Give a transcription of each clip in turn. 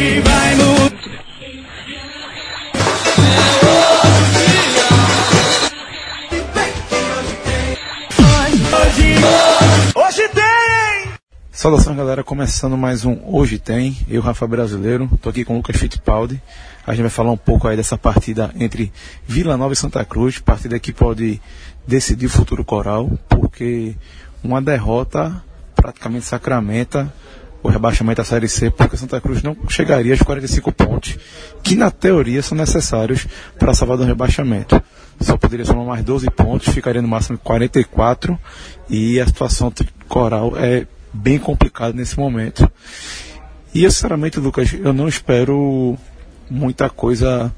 que vai mudar. Hoje tem! Saudação, galera, começando mais um Hoje Tem. Eu, Rafa Brasileiro, tô aqui com o Lucas Fittipaldi. A gente vai falar um pouco aí dessa partida entre Vila Nova e Santa Cruz, partida que pode decidir o futuro coral, porque uma derrota praticamente sacramenta o rebaixamento da Série C, porque Santa Cruz não chegaria aos 45 pontos, que na teoria são necessários para salvar do rebaixamento. Só poderia somar mais 12 pontos, ficaria no máximo 44, e a situação coral é bem complicada nesse momento. E eu, sinceramente, Lucas, eu não espero muita coisa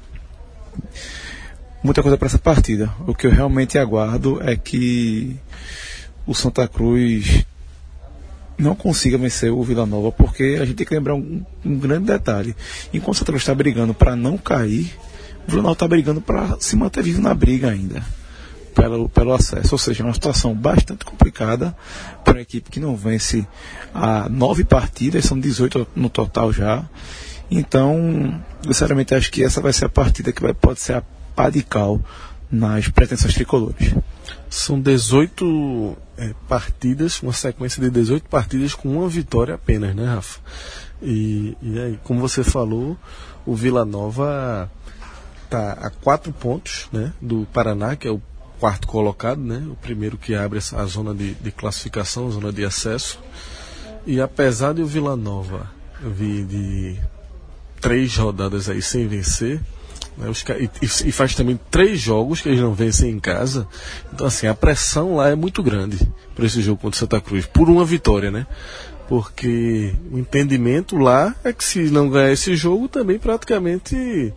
para essa partida. O que eu realmente aguardo é que o Santa Cruz não consiga vencer o Vila Nova, porque a gente tem que lembrar um grande detalhe. Enquanto o Santa Cruz está brigando para não cair, o Vila Nova está brigando para se manter vivo na briga ainda pelo acesso. Ou seja, é uma situação bastante complicada para uma equipe que não vence há 9 partidas, são 18 no total já. Então, eu sinceramente acho que essa vai ser a partida que pode ser a pá de cal nas pretensões tricolores. São 18 partidas, uma sequência de 18 partidas com uma vitória apenas, né, Rafa? E aí, como você falou, o Vila Nova está a 4 pontos, né, do Paraná, que é o 4º colocado, né, o primeiro que abre a zona de classificação, a zona de acesso. E apesar de o Vila Nova vir de 3 rodadas aí sem vencer, e faz também 3 jogos que eles não vencem em casa, então assim, a pressão lá é muito grande para esse jogo contra o Santa Cruz, por uma vitória, né? Porque o entendimento lá é que se não ganhar esse jogo também praticamente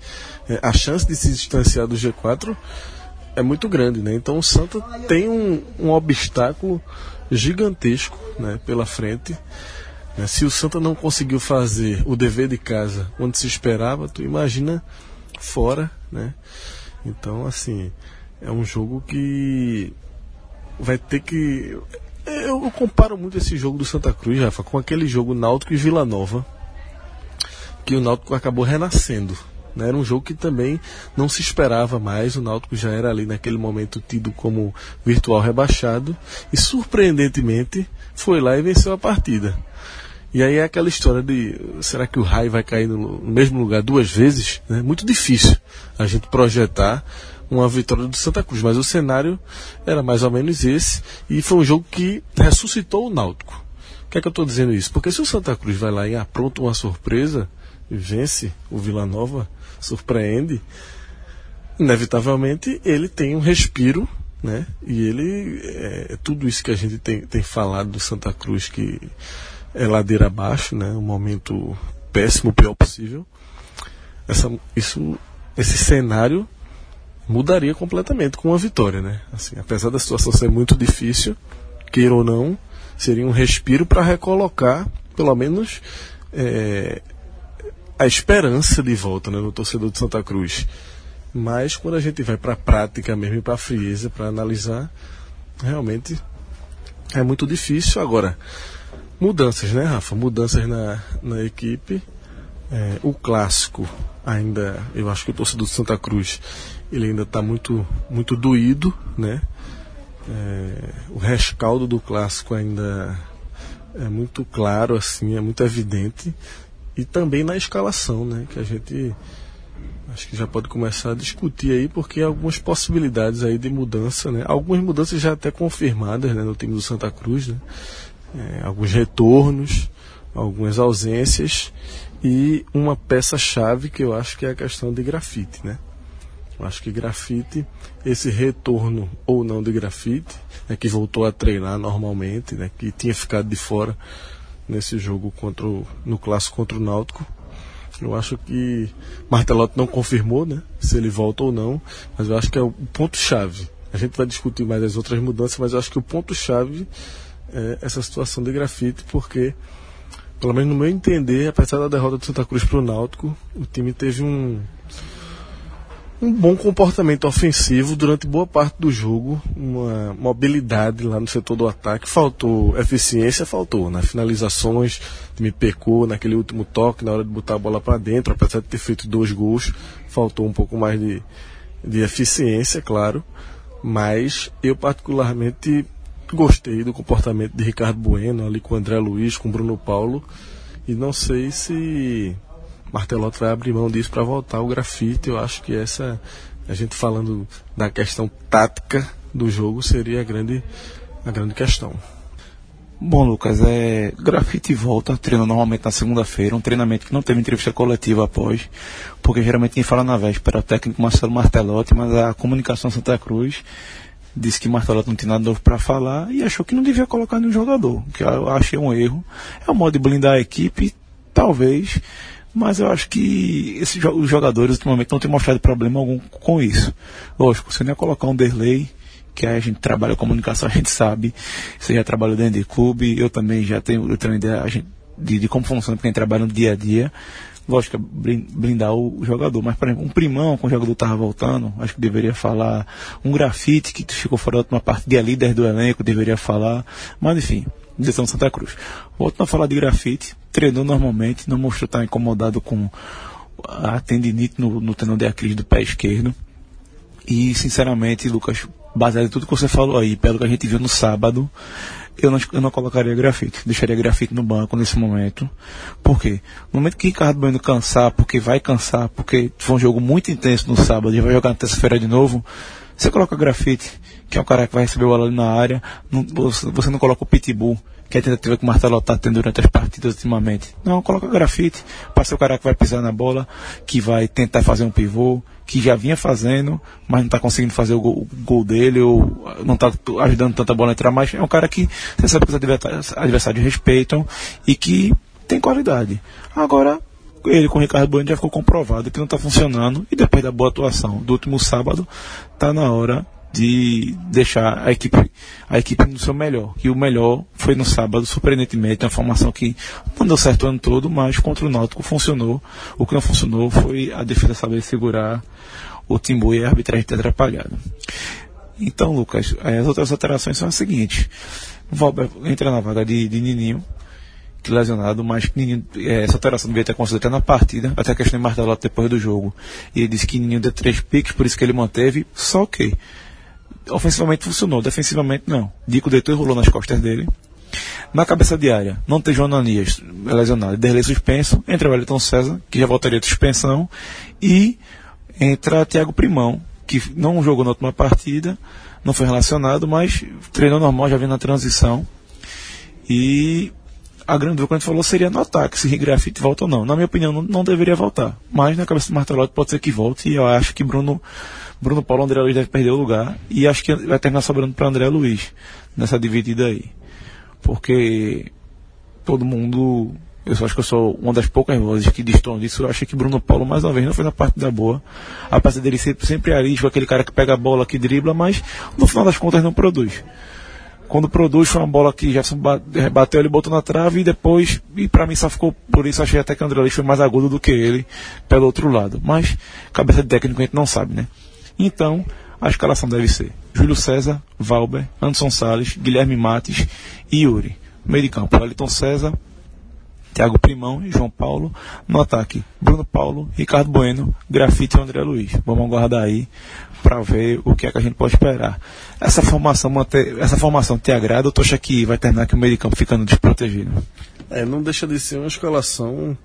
a chance de se distanciar do G4 é muito grande, né? Então o Santa tem um obstáculo gigantesco, né, pela frente. Se o Santa não conseguiu fazer o dever de casa onde se esperava, tu imagina fora, né? Então, assim, é um jogo que vai ter que... Eu comparo muito esse jogo do Santa Cruz, Rafa, com aquele jogo Náutico e Vila Nova, que o Náutico acabou renascendo, né? Era um jogo que também não se esperava mais, o Náutico já era ali naquele momento tido como virtual rebaixado, e surpreendentemente foi lá e venceu a partida. E aí é aquela história de, será que o raio vai cair no mesmo lugar 2 vezes? É muito difícil a gente projetar uma vitória do Santa Cruz, mas o cenário era mais ou menos esse, e foi um jogo que ressuscitou o Náutico. O que é que eu estou dizendo isso? Porque se o Santa Cruz vai lá e apronta uma surpresa, e vence o Vila Nova, surpreende, inevitavelmente ele tem um respiro, né? E ele, tudo isso que a gente tem falado do Santa Cruz, que é ladeira abaixo, né? Um momento péssimo, o pior possível. Esse cenário mudaria completamente com uma vitória, né? Assim, apesar da situação ser muito difícil, queira ou não, seria um respiro para recolocar, pelo menos, a esperança de volta, né, no torcedor de Santa Cruz. Mas quando a gente vai para a prática mesmo e para a frieza, para analisar, realmente é muito difícil. Agora, mudanças, né, Rafa? Mudanças na equipe. O clássico ainda, eu acho que o torcedor do Santa Cruz, ele ainda está muito, muito doído, né? O rescaldo do clássico ainda é muito claro, assim, é muito evidente. E também na escalação, né? Que a gente acho que já pode começar a discutir aí, porque algumas possibilidades aí de mudança, né? Algumas mudanças já até confirmadas, né, no time do Santa Cruz, né? Alguns retornos, algumas ausências e uma peça-chave que eu acho que é a questão de Grafite, né? Eu acho que Grafite, esse retorno ou não de Grafite, né, que voltou a treinar normalmente, né, que tinha ficado de fora nesse jogo no clássico contra o Náutico. Eu acho que Martelotti não confirmou, né, se ele volta ou não, mas eu acho que é o ponto-chave. A gente vai discutir mais as outras mudanças, mas eu acho que o ponto-chave é essa situação de Grafite, porque, pelo menos no meu entender, apesar da derrota do Santa Cruz para o Náutico, o time teve um bom comportamento ofensivo durante boa parte do jogo, uma mobilidade lá no setor do ataque, faltou eficiência, faltou nas finalizações, me pecou naquele último toque, na hora de botar a bola para dentro, apesar de ter feito 2 gols, faltou um pouco mais de eficiência, claro, mas eu particularmente gostei do comportamento de Ricardo Bueno ali com o André Luiz, com o Bruno Paulo, e não sei se Martelotti vai abrir mão disso para voltar o Grafite. Eu acho que essa, a gente falando da questão tática do jogo, seria a grande questão. Bom, Lucas, Grafite volta, treina normalmente na segunda-feira, um treinamento que não teve entrevista coletiva após, porque geralmente quem fala na véspera é o técnico Marcelo Martelotti, mas a comunicação Santa Cruz disse que Martelotti não tinha nada novo para falar e achou que não devia colocar nenhum jogador, que eu achei um erro. É um modo de blindar a equipe, talvez, mas eu acho que os jogadores ultimamente não têm mostrado problema algum com isso. Lógico, se não ia colocar um Derlei, que a gente trabalha a comunicação, a gente sabe, você já trabalhou dentro de clube, eu também já tenho ideia de como funciona quem trabalha no dia a dia. Lógico, blindar o jogador, mas, por exemplo, um Primão, quando o jogador estava voltando, acho que deveria falar, um Grafite, que ficou fora da última partida, líder do elenco, deveria falar, mas, enfim, direção de Santa Cruz. Voltando a falar de Grafite, treinou normalmente, não mostrou estar incomodado com a tendinite no tendão de Aquiles do pé esquerdo, e, sinceramente, Lucas, baseado em tudo que você falou aí, pelo que a gente viu no sábado, eu não colocaria Grafite, deixaria Grafite no banco nesse momento. Por quê? No momento que Ricardo Bueno cansar, porque foi um jogo muito intenso no sábado, e vai jogar na terça-feira de novo, você coloca Grafite, que é um cara que vai receber o bola ali na área, você não coloca o Pitbull, que é a tentativa que o Martelotti está tendo durante as partidas ultimamente. Não, coloca Grafite, para ser o cara que vai pisar na bola, que vai tentar fazer um pivô, que já vinha fazendo, mas não está conseguindo fazer o gol dele, ou não está ajudando tanto a bola a entrar, mas é um cara que você sabe que os adversários respeitam e que tem qualidade. Agora, ele com o Ricardo Bueno já ficou comprovado que não está funcionando, e depois da boa atuação do último sábado, está na hora de deixar a equipe no seu melhor, e o melhor foi no sábado, surpreendentemente, uma formação que não deu certo o ano todo, mas contra o Náutico funcionou. O que não funcionou foi a defesa saber segurar o Timbu e a arbitragem ter atrapalhado. Então, Lucas, as outras alterações são as seguintes: o Valberto entra na vaga de Nininho, lesionado, mas Nininho, essa alteração devia ter acontecido até na partida, até a questão de Martelotti depois do jogo, e ele disse que Nininho deu 3 piques, por isso que ele manteve, só que ofensivamente funcionou, defensivamente não. Dico deitou e rolou nas costas dele. Na cabeça de área, não tem João Ananias lesionado, Derlei suspenso, entra o Wellington César, que já voltaria de suspensão, e entra Thiago Primão, que não jogou na última partida, não foi relacionado, mas treinou normal, já vem na transição. E a grande dúvida que a gente falou seria no ataque, se Grafite volta ou não. Na minha opinião, não deveria voltar, mas na cabeça do Martelotti pode ser que volte, e eu acho que Bruno Paulo, André Luiz deve perder o lugar, e acho que vai terminar sobrando para André Luiz nessa dividida aí, porque todo mundo, eu acho que eu sou uma das poucas vozes que distorce disso, eu acho que Bruno Paulo mais uma vez não foi na parte da boa, a parte dele sempre arisco, aquele cara que pega a bola, que dribla, mas no final das contas não produz. Quando produz, foi uma bola que Jefferson bateu, ele botou na trave, e depois, e pra mim só ficou, por isso achei até que o André Luiz foi mais agudo do que ele pelo outro lado, mas cabeça de técnico a gente não sabe, né? Então a escalação deve ser Júlio César, Valber, Anderson Salles, Guilherme Mates e Yuri. Meio de campo, Wellington César, Thiago Primão e João Paulo. No ataque, Bruno Paulo, Ricardo Bueno, Grafite e André Luiz. Vamos aguardar aí para ver o que é que a gente pode esperar. Essa formação te agrada, ou tu acha que vai terminar que o meio de campo ficando desprotegido? Não deixa de ser uma escalação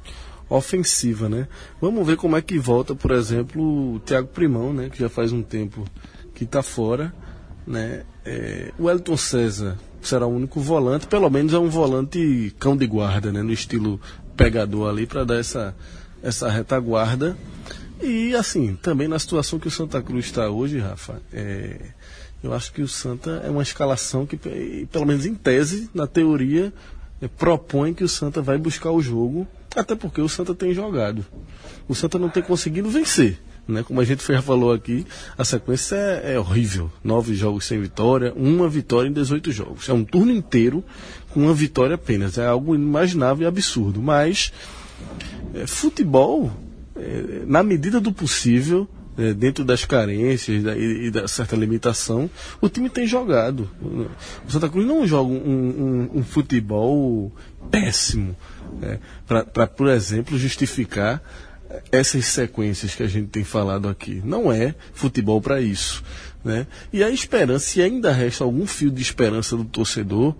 ofensiva, né? Vamos ver como é que volta, por exemplo, o Thiago Primão, né? Que já faz um tempo que está fora, né? O Wellington César será o único volante, pelo menos é um volante cão de guarda, né? No estilo pegador ali, para dar essa retaguarda. E assim, também na situação que o Santa Cruz está hoje, Rafa, eu acho que o Santa é uma escalação que, pelo menos em tese, na teoria, propõe que o Santa vai buscar o jogo, até porque o Santa tem jogado. O Santa não tem conseguido vencer, né? Como a gente já falou aqui, a sequência é horrível. 9 jogos sem vitória, 1 vitória em 18 jogos. É um turno inteiro com 1 vitória apenas. É algo inimaginável e absurdo. Mas futebol, na medida do possível, dentro das carências e da certa limitação, o time tem jogado. O Santa Cruz não joga um futebol péssimo, para, por exemplo, justificar essas sequências que a gente tem falado aqui. Não é futebol para isso, né? E a esperança, se ainda resta algum fio de esperança do torcedor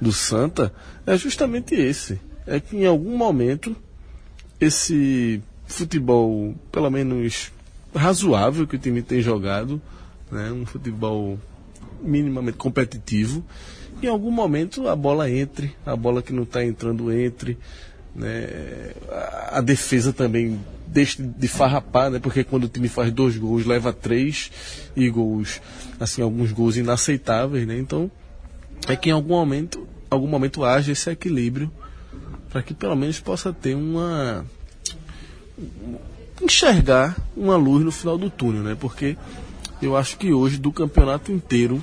do Santa, é justamente esse. É que em algum momento esse futebol, pelo menos razoável, que o time tem jogado, né, um futebol minimamente competitivo, em algum momento a bola entre, a bola que não está entrando entre, né, a defesa também deixa de farrapar, né, porque quando o time faz 2 gols, leva 3, e gols, assim, alguns gols inaceitáveis, né? Então é que em algum momento haja esse equilíbrio para que pelo menos possa ter enxergar uma luz no final do túnel, né? Porque eu acho que hoje, do campeonato inteiro,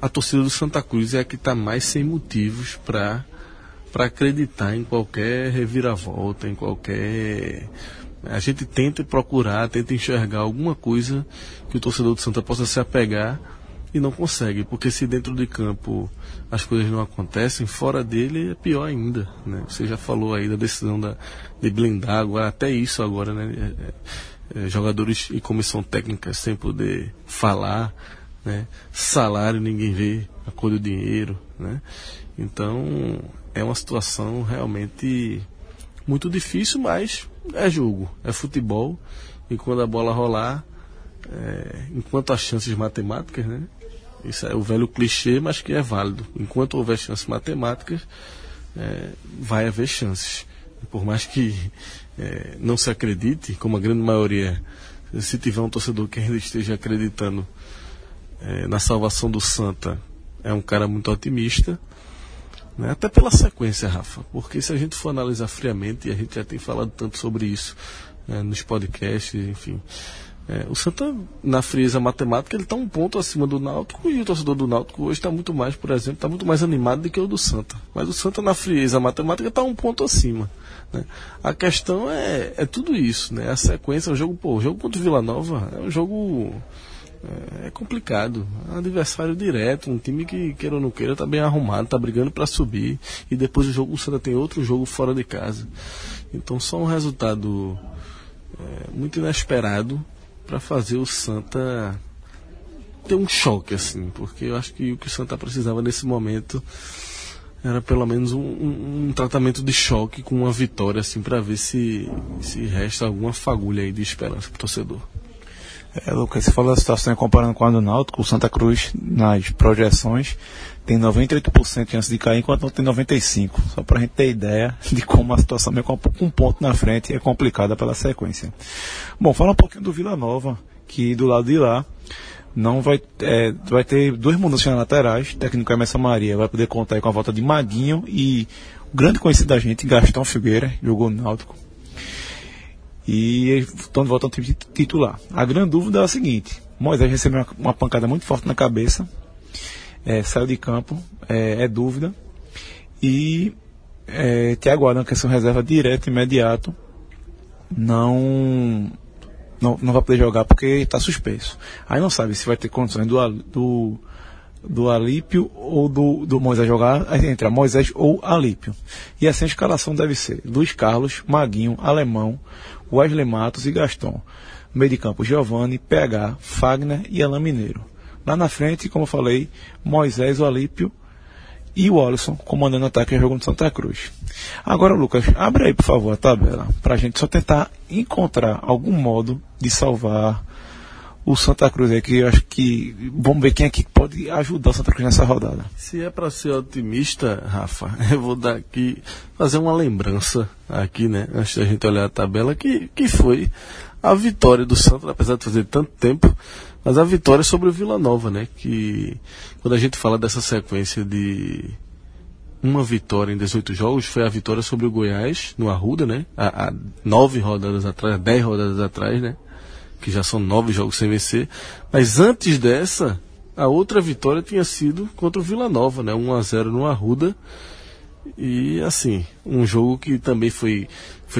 a torcida do Santa Cruz é a que está mais sem motivos para acreditar em qualquer reviravolta, em qualquer... A gente tenta procurar, tenta enxergar alguma coisa que o torcedor do Santa possa se apegar e não consegue, porque se dentro de campo as coisas não acontecem, fora dele é pior ainda, né? Você já falou aí da decisão de blindar agora, até isso agora, né? Jogadores e comissão técnica sem poder falar, né? Salário ninguém vê, acordo de dinheiro, né? Então é uma situação realmente muito difícil, mas é jogo, é futebol, e quando a bola rolar, enquanto há chances matemáticas, né? Isso é o velho clichê, mas que é válido. Enquanto houver chances matemáticas, vai haver chances. Por mais que não se acredite, como a grande maioria, se tiver um torcedor que ainda esteja acreditando na salvação do Santa, é um cara muito otimista, né? Até pela sequência, Rafa. Porque se a gente for analisar friamente, e a gente já tem falado tanto sobre isso, né, nos podcasts, enfim... o Santa, na frieza matemática, ele está um ponto acima do Náutico, e o torcedor do Náutico hoje está muito mais, por exemplo, está muito mais animado do que o do Santa. Mas o Santa, na frieza matemática, está um ponto acima, né? A questão é tudo isso, né? A sequência, o jogo contra o Vila Nova é um jogo complicado, é um adversário direto, um time que, queira ou não queira, está bem arrumado, está brigando para subir, e depois o Santa tem outro jogo fora de casa. Então só um resultado muito inesperado para fazer o Santa ter um choque, assim, porque eu acho que o que o Santa precisava nesse momento era pelo menos um tratamento de choque com uma vitória, assim, para ver se resta alguma fagulha aí de esperança para o torcedor. Lucas, você falou da situação comparando com a do Náutico. O Santa Cruz, nas projeções, tem 98% de chance de cair, enquanto não tem 95%. Só para a gente ter ideia de como a situação, meio com um ponto na frente, é complicada pela sequência. Bom, fala um pouquinho do Vila Nova, que do lado de lá não vai ter 2 mudanças nas laterais. O técnico Emerson Maria vai poder contar aí com a volta de Maguinho e o grande conhecido da gente, Gastão Figueira, jogou no Náutico. E eles estão de volta ao time titular. A grande dúvida é a seguinte: Moisés recebeu uma pancada muito forte na cabeça, saiu de campo, é dúvida. E Thiago Adam, que é seu reserva direto, imediato, não vai poder jogar porque está suspenso. Aí não sabe se vai ter condições do Alípio ou do Moisés jogar. Aí entra Moisés ou Alípio. E assim a escalação deve ser: Luiz Carlos, Maguinho, Alemão, Wesley Matos e Gastão. No meio de campo, Giovanni, PH, Fagner e Alain Mineiro. Lá na frente, como eu falei, Moisés, o Alípio e o Alisson comandando o ataque e jogando de Santa Cruz. Agora, Lucas, abre aí, por favor, a tabela, para a gente só tentar encontrar algum modo de salvar o Santa Cruz aí, que eu acho que vamos ver quem é que pode ajudar o Santa Cruz nessa rodada. Se é para ser otimista, Rafa, eu vou dar aqui, fazer uma lembrança aqui, né, antes da gente olhar a tabela, que foi a vitória do Santa, apesar de fazer tanto tempo, mas a vitória sobre o Vila Nova, né, que quando a gente fala dessa sequência de uma vitória em 18 jogos, foi a vitória sobre o Goiás, no Arruda, né, há 10 rodadas atrás, né, que já são 9 jogos sem vencer. Mas antes dessa, a outra vitória tinha sido contra o Vila Nova, né? 1-0 no Arruda, E assim, um jogo que também foi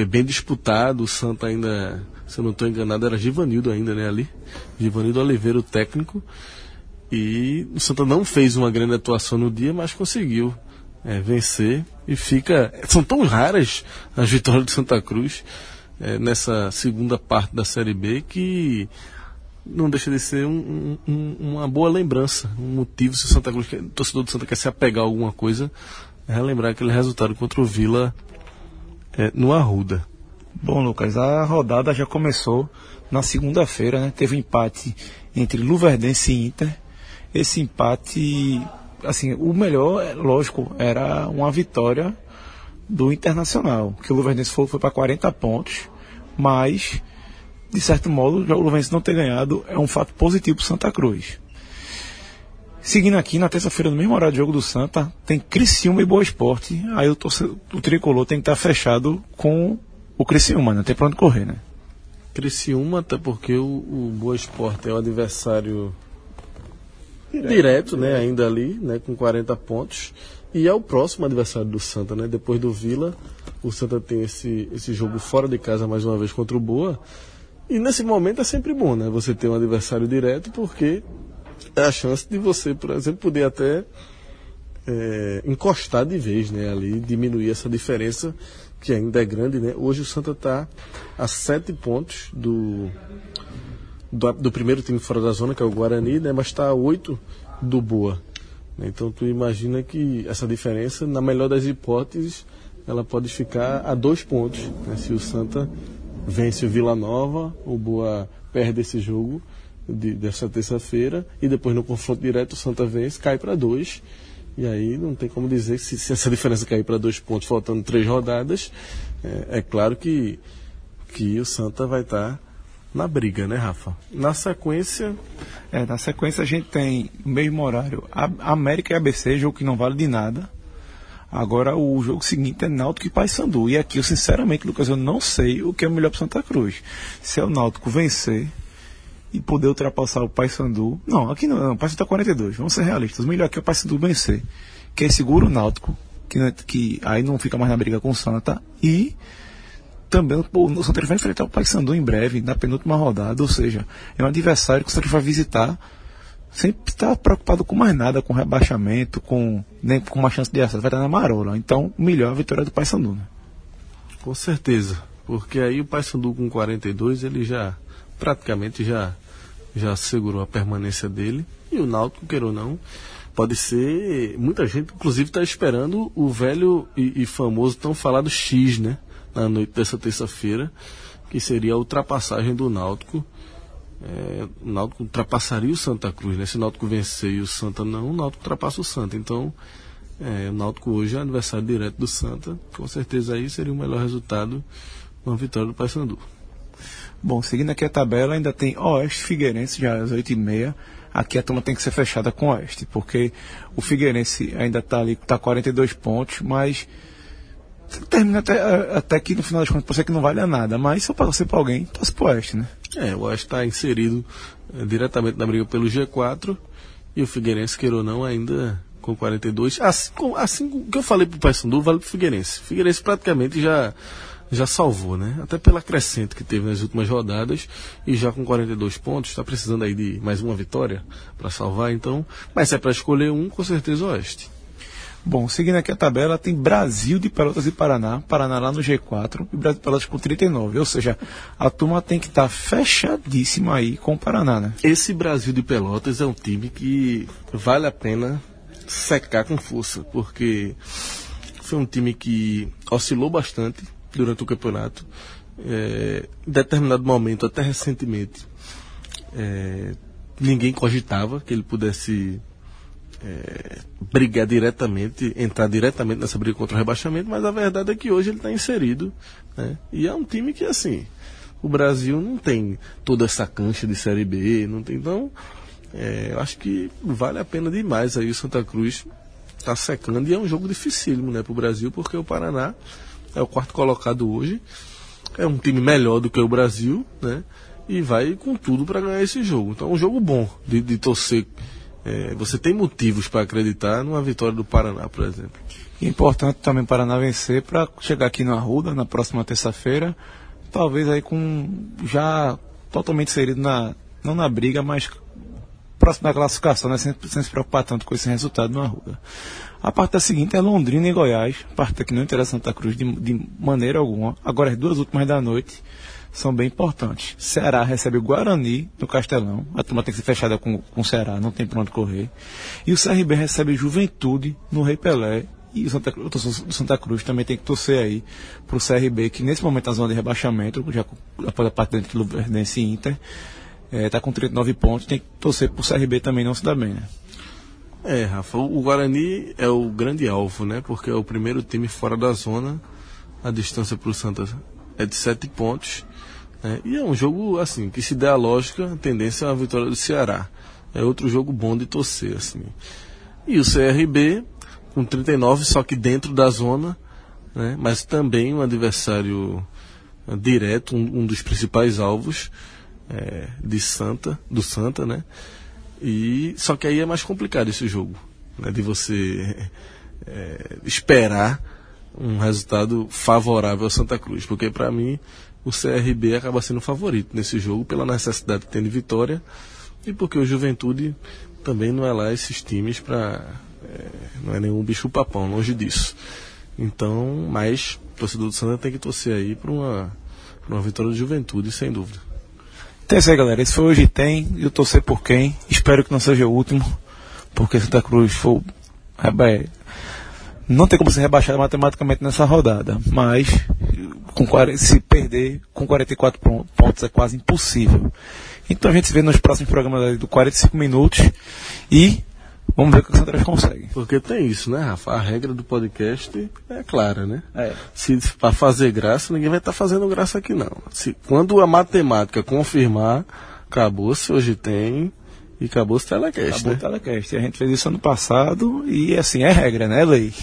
bem disputado. O Santa ainda, se eu não estou enganado, era Givanildo ainda, né, ali. Givanildo Oliveira, o técnico. E o Santa não fez uma grande atuação no dia, mas conseguiu vencer. E fica... São tão raras as vitórias do Santa Cruz nessa segunda parte da Série B que... não deixa de ser uma boa lembrança, um motivo, se o Santa Cruz, o torcedor do Santa quer se apegar a alguma coisa, é lembrar aquele resultado contra o Vila no Arruda. Bom, Lucas, a rodada já começou na segunda-feira, né? Teve um empate entre Luverdense e Inter. Esse empate, assim, o melhor, lógico, era uma vitória do Internacional, que o Luverdense foi para 40 pontos, mas... de certo modo, já o Luverdense não ter ganhado é um fato positivo para o Santa Cruz. Seguindo aqui, na terça-feira, no mesmo horário de jogo do Santa, tem Criciúma e Boa Esporte. Aí o tricolor tem que estar fechado com o Criciúma, não tem para onde correr, né? Criciúma, até porque o Boa Esporte é um adversário direto, né? Ainda ali, né? Com 40 pontos. E é o próximo adversário do Santa, né? Depois do Vila, o Santa tem esse jogo fora de casa mais uma vez contra o Boa. E nesse momento é sempre bom, né? Você ter um adversário direto, porque é a chance de você, por exemplo, poder até encostar de vez, né? Ali, diminuir essa diferença, que ainda é grande, né? Hoje o Santa está a 7 pontos do primeiro time fora da zona, que é o Guarani, né? Mas está a 8 do Boa. Então tu imagina que essa diferença, na melhor das hipóteses, ela pode ficar a 2 pontos, né? Se o Santa... vence o Vila Nova, o Boa perde esse jogo dessa terça-feira, e depois no confronto direto o Santa vence, cai para 2, e aí não tem como dizer que se essa diferença cair para 2 pontos, faltando 3 rodadas, é claro que o Santa vai estar na briga, né, Rafa? Na sequência... na sequência a gente tem no mesmo horário América e ABC, jogo que não vale de nada. Agora o jogo seguinte é Náutico e Paysandu. E aqui, eu sinceramente, Lucas, eu não sei o que é melhor para Santa Cruz. Se é o Náutico vencer e poder ultrapassar o Paysandu... Não, aqui não, o Paysandu está 42, vamos ser realistas. O melhor aqui é o Paysandu vencer, que aí segura o Náutico, que aí não fica mais na briga com o Santa. E também o Santa Cruz vai enfrentar o Paysandu em breve, na penúltima rodada. Ou seja, é um adversário que o Santa Cruz vai visitar... sempre está preocupado com mais nada, com rebaixamento, nem com uma chance de acesso, vai estar na marola. Então, melhor a vitória do Paysandu, né? Com certeza, porque aí o Paysandu com 42, ele já praticamente segurou a permanência dele. E o Náutico, queira ou não, pode ser... muita gente, inclusive, está esperando o velho e famoso, tão falado X, né? Na noite dessa terça-feira, que seria a ultrapassagem do Náutico. O Náutico ultrapassaria o Santa Cruz, né? Se o Náutico vencer e o Santa não, o Náutico ultrapassa o Santa. Então, o Náutico hoje é adversário direto do Santa. Com certeza aí seria o melhor resultado, uma vitória do Paysandu. Bom, seguindo aqui a tabela, ainda tem Oeste e Figueirense já às 8h30. Aqui a turma tem que ser fechada com Oeste, porque o Figueirense ainda está ali, está 42 pontos, mas termina até que no final das contas, pode ser que não valha nada, mas se eu passar para alguém, torce para o Oeste, né? O Oeste está inserido diretamente na briga pelo G4, e o Figueirense, queira ou não, ainda com 42. Assim o que eu falei para o Paysandu vale para o Figueirense. O Figueirense praticamente já salvou, né? Até pela crescente que teve nas últimas rodadas, e já com 42 pontos, está precisando aí de mais uma vitória para salvar, então. Mas se é para escolher um, com certeza o Oeste. Bom, seguindo aqui a tabela, tem Brasil de Pelotas e Paraná. Paraná lá no G4 e Brasil de Pelotas com 39. Ou seja, a turma tem que estar fechadíssima aí com o Paraná, né? Esse Brasil de Pelotas é um time que vale a pena secar com força, porque foi um time que oscilou bastante durante o campeonato. Em determinado momento, até recentemente, ninguém cogitava que ele pudesse... brigar diretamente, entrar diretamente nessa briga contra o rebaixamento, mas a verdade é que hoje ele está inserido, né? E é um time que, assim, o Brasil não tem toda essa cancha de Série B, não tem, então eu acho que vale a pena demais aí o Santa Cruz tá secando, e é um jogo dificílimo, né, para o Brasil, porque o Paraná é o quarto colocado hoje, é um time melhor do que o Brasil, né, e vai com tudo para ganhar esse jogo. Então é um jogo bom de torcer você tem motivos para acreditar numa vitória do Paraná, por exemplo. E é importante também o Paraná vencer para chegar aqui no Arruda na próxima terça-feira, talvez aí com já totalmente inserido não na briga, mas próximo da classificação, né? Sem se preocupar tanto com esse resultado no Arruda. A parte seguinte é Londrina e Goiás, parte que não interessa Santa Cruz de maneira alguma. Agora as duas últimas da noite são bem importantes. Ceará recebe o Guarani no Castelão. A turma tem que ser fechada com o Ceará, não tem pra onde correr. E o CRB recebe Juventude no Rei Pelé. E o Santa Cruz também tem que torcer aí pro CRB, que nesse momento na zona de rebaixamento, já após a parte entre Luverdense e Inter, tá com 39 pontos, tem que torcer pro CRB também não se dar bem, né? Rafa, o Guarani é o grande alvo, né? Porque é o primeiro time fora da zona, a distância pro Santa é de 7 pontos, né? E é um jogo, assim, que se der a lógica, a tendência é uma vitória do Ceará. É outro jogo bom de torcer, assim. E o CRB com 39, só que dentro da zona, né? Mas também um adversário direto, um dos principais alvos do Santa, né? E, só que aí é mais complicado esse jogo, né? De você esperar um resultado favorável ao Santa Cruz, porque para mim o CRB acaba sendo favorito nesse jogo pela necessidade que tem de vitória e porque o Juventude também não é lá esses times para... não é nenhum bicho-papão, longe disso. Então, mas o torcedor do Santa tem que torcer aí para uma vitória de Juventude, sem dúvida. Então é isso aí, galera. Esse foi Hoje Tem. Eu torcer por quem? Espero que não seja o último, porque Santa Cruz foi... não tem como ser rebaixado matematicamente nessa rodada, mas se perder com 44 pontos é quase impossível. Então a gente se vê nos próximos programas do 45 minutos e vamos ver o que o Santa Cruz consegue. Porque tem isso, né, Rafa? A regra do podcast é clara, né? Se para fazer graça, ninguém vai estar fazendo graça aqui, não. Quando a matemática confirmar, acabou-se Hoje Tem e acabou-se o telecast. Acabou, né? O telecast. A gente fez isso ano passado e, assim, é regra, né, lei?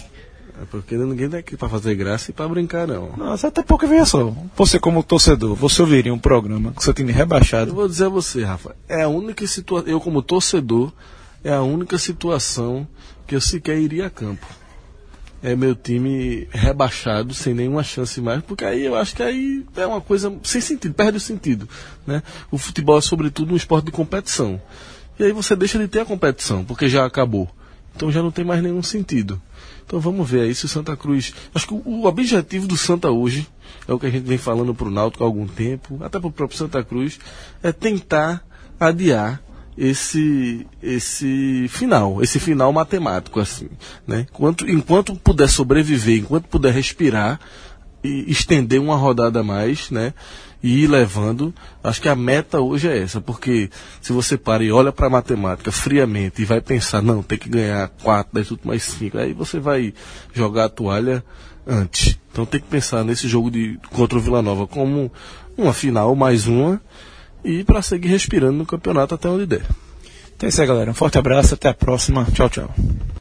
É porque ninguém tá aqui para fazer graça e para brincar, não. Nossa, até porque, veja só, você como torcedor, você ouviria um programa que seu time rebaixado... Eu vou dizer a você, Rafa, é a única situação... Eu, como torcedor... É a única situação que eu sequer iria a campo. É meu time rebaixado, sem nenhuma chance mais, porque aí eu acho que aí é uma coisa sem sentido, perde o sentido, né? O futebol é, sobretudo, um esporte de competição. E aí você deixa de ter a competição, porque já acabou. Então já não tem mais nenhum sentido. Então vamos ver aí se o Santa Cruz... Acho que o objetivo do Santa hoje, é o que a gente vem falando pro Náutico há algum tempo, até pro próprio Santa Cruz, é tentar adiar esse final matemático, assim, né? Enquanto puder sobreviver, enquanto puder respirar e estender uma rodada a mais, né? E ir levando, acho que a meta hoje é essa, porque se você para e olha para a matemática friamente e vai pensar, não, tem que ganhar 4 das últimas 5, aí você vai jogar a toalha antes. Então tem que pensar nesse jogo contra o Vila Nova como uma final, mais uma, e para seguir respirando no campeonato até onde der. Então é isso aí, galera. Um forte abraço, até a próxima. Tchau, tchau.